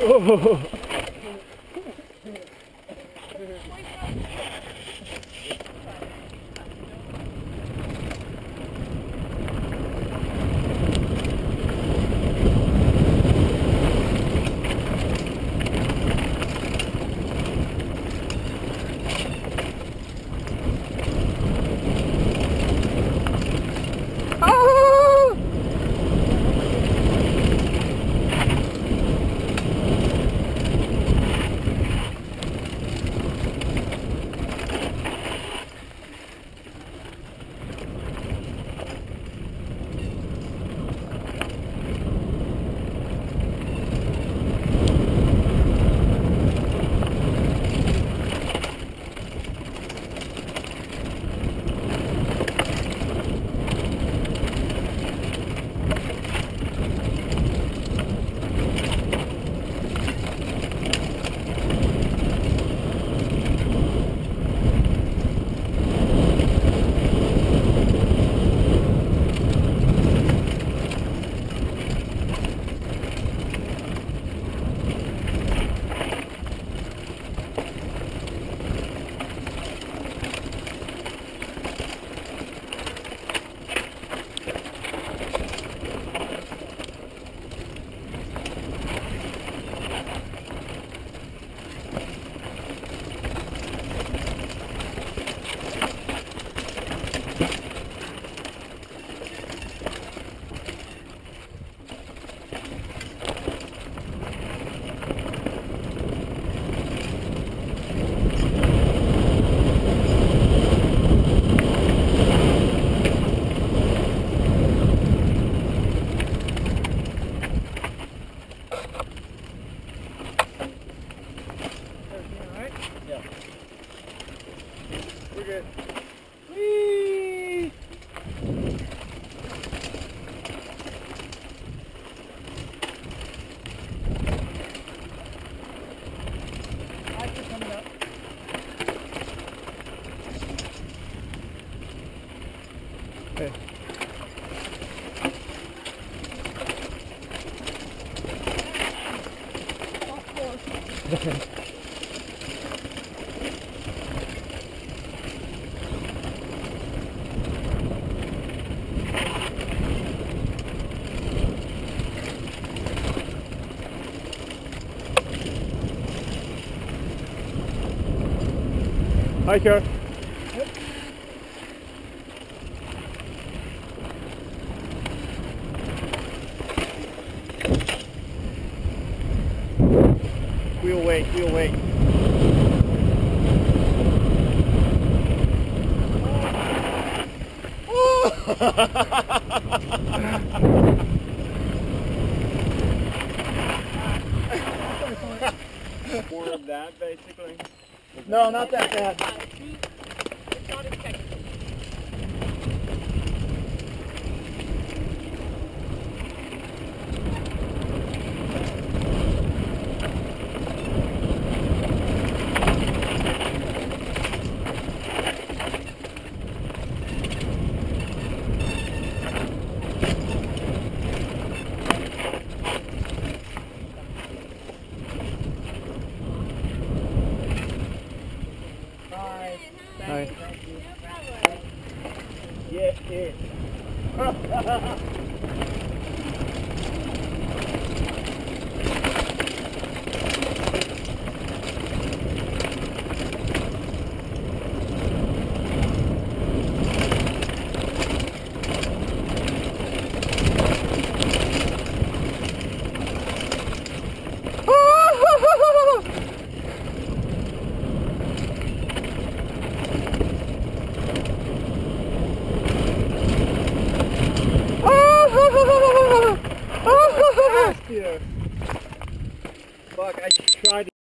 Oh. Hiker. We'll wait. More than that, basically. No, not that bad. It's not as technical. Fuck, I tried to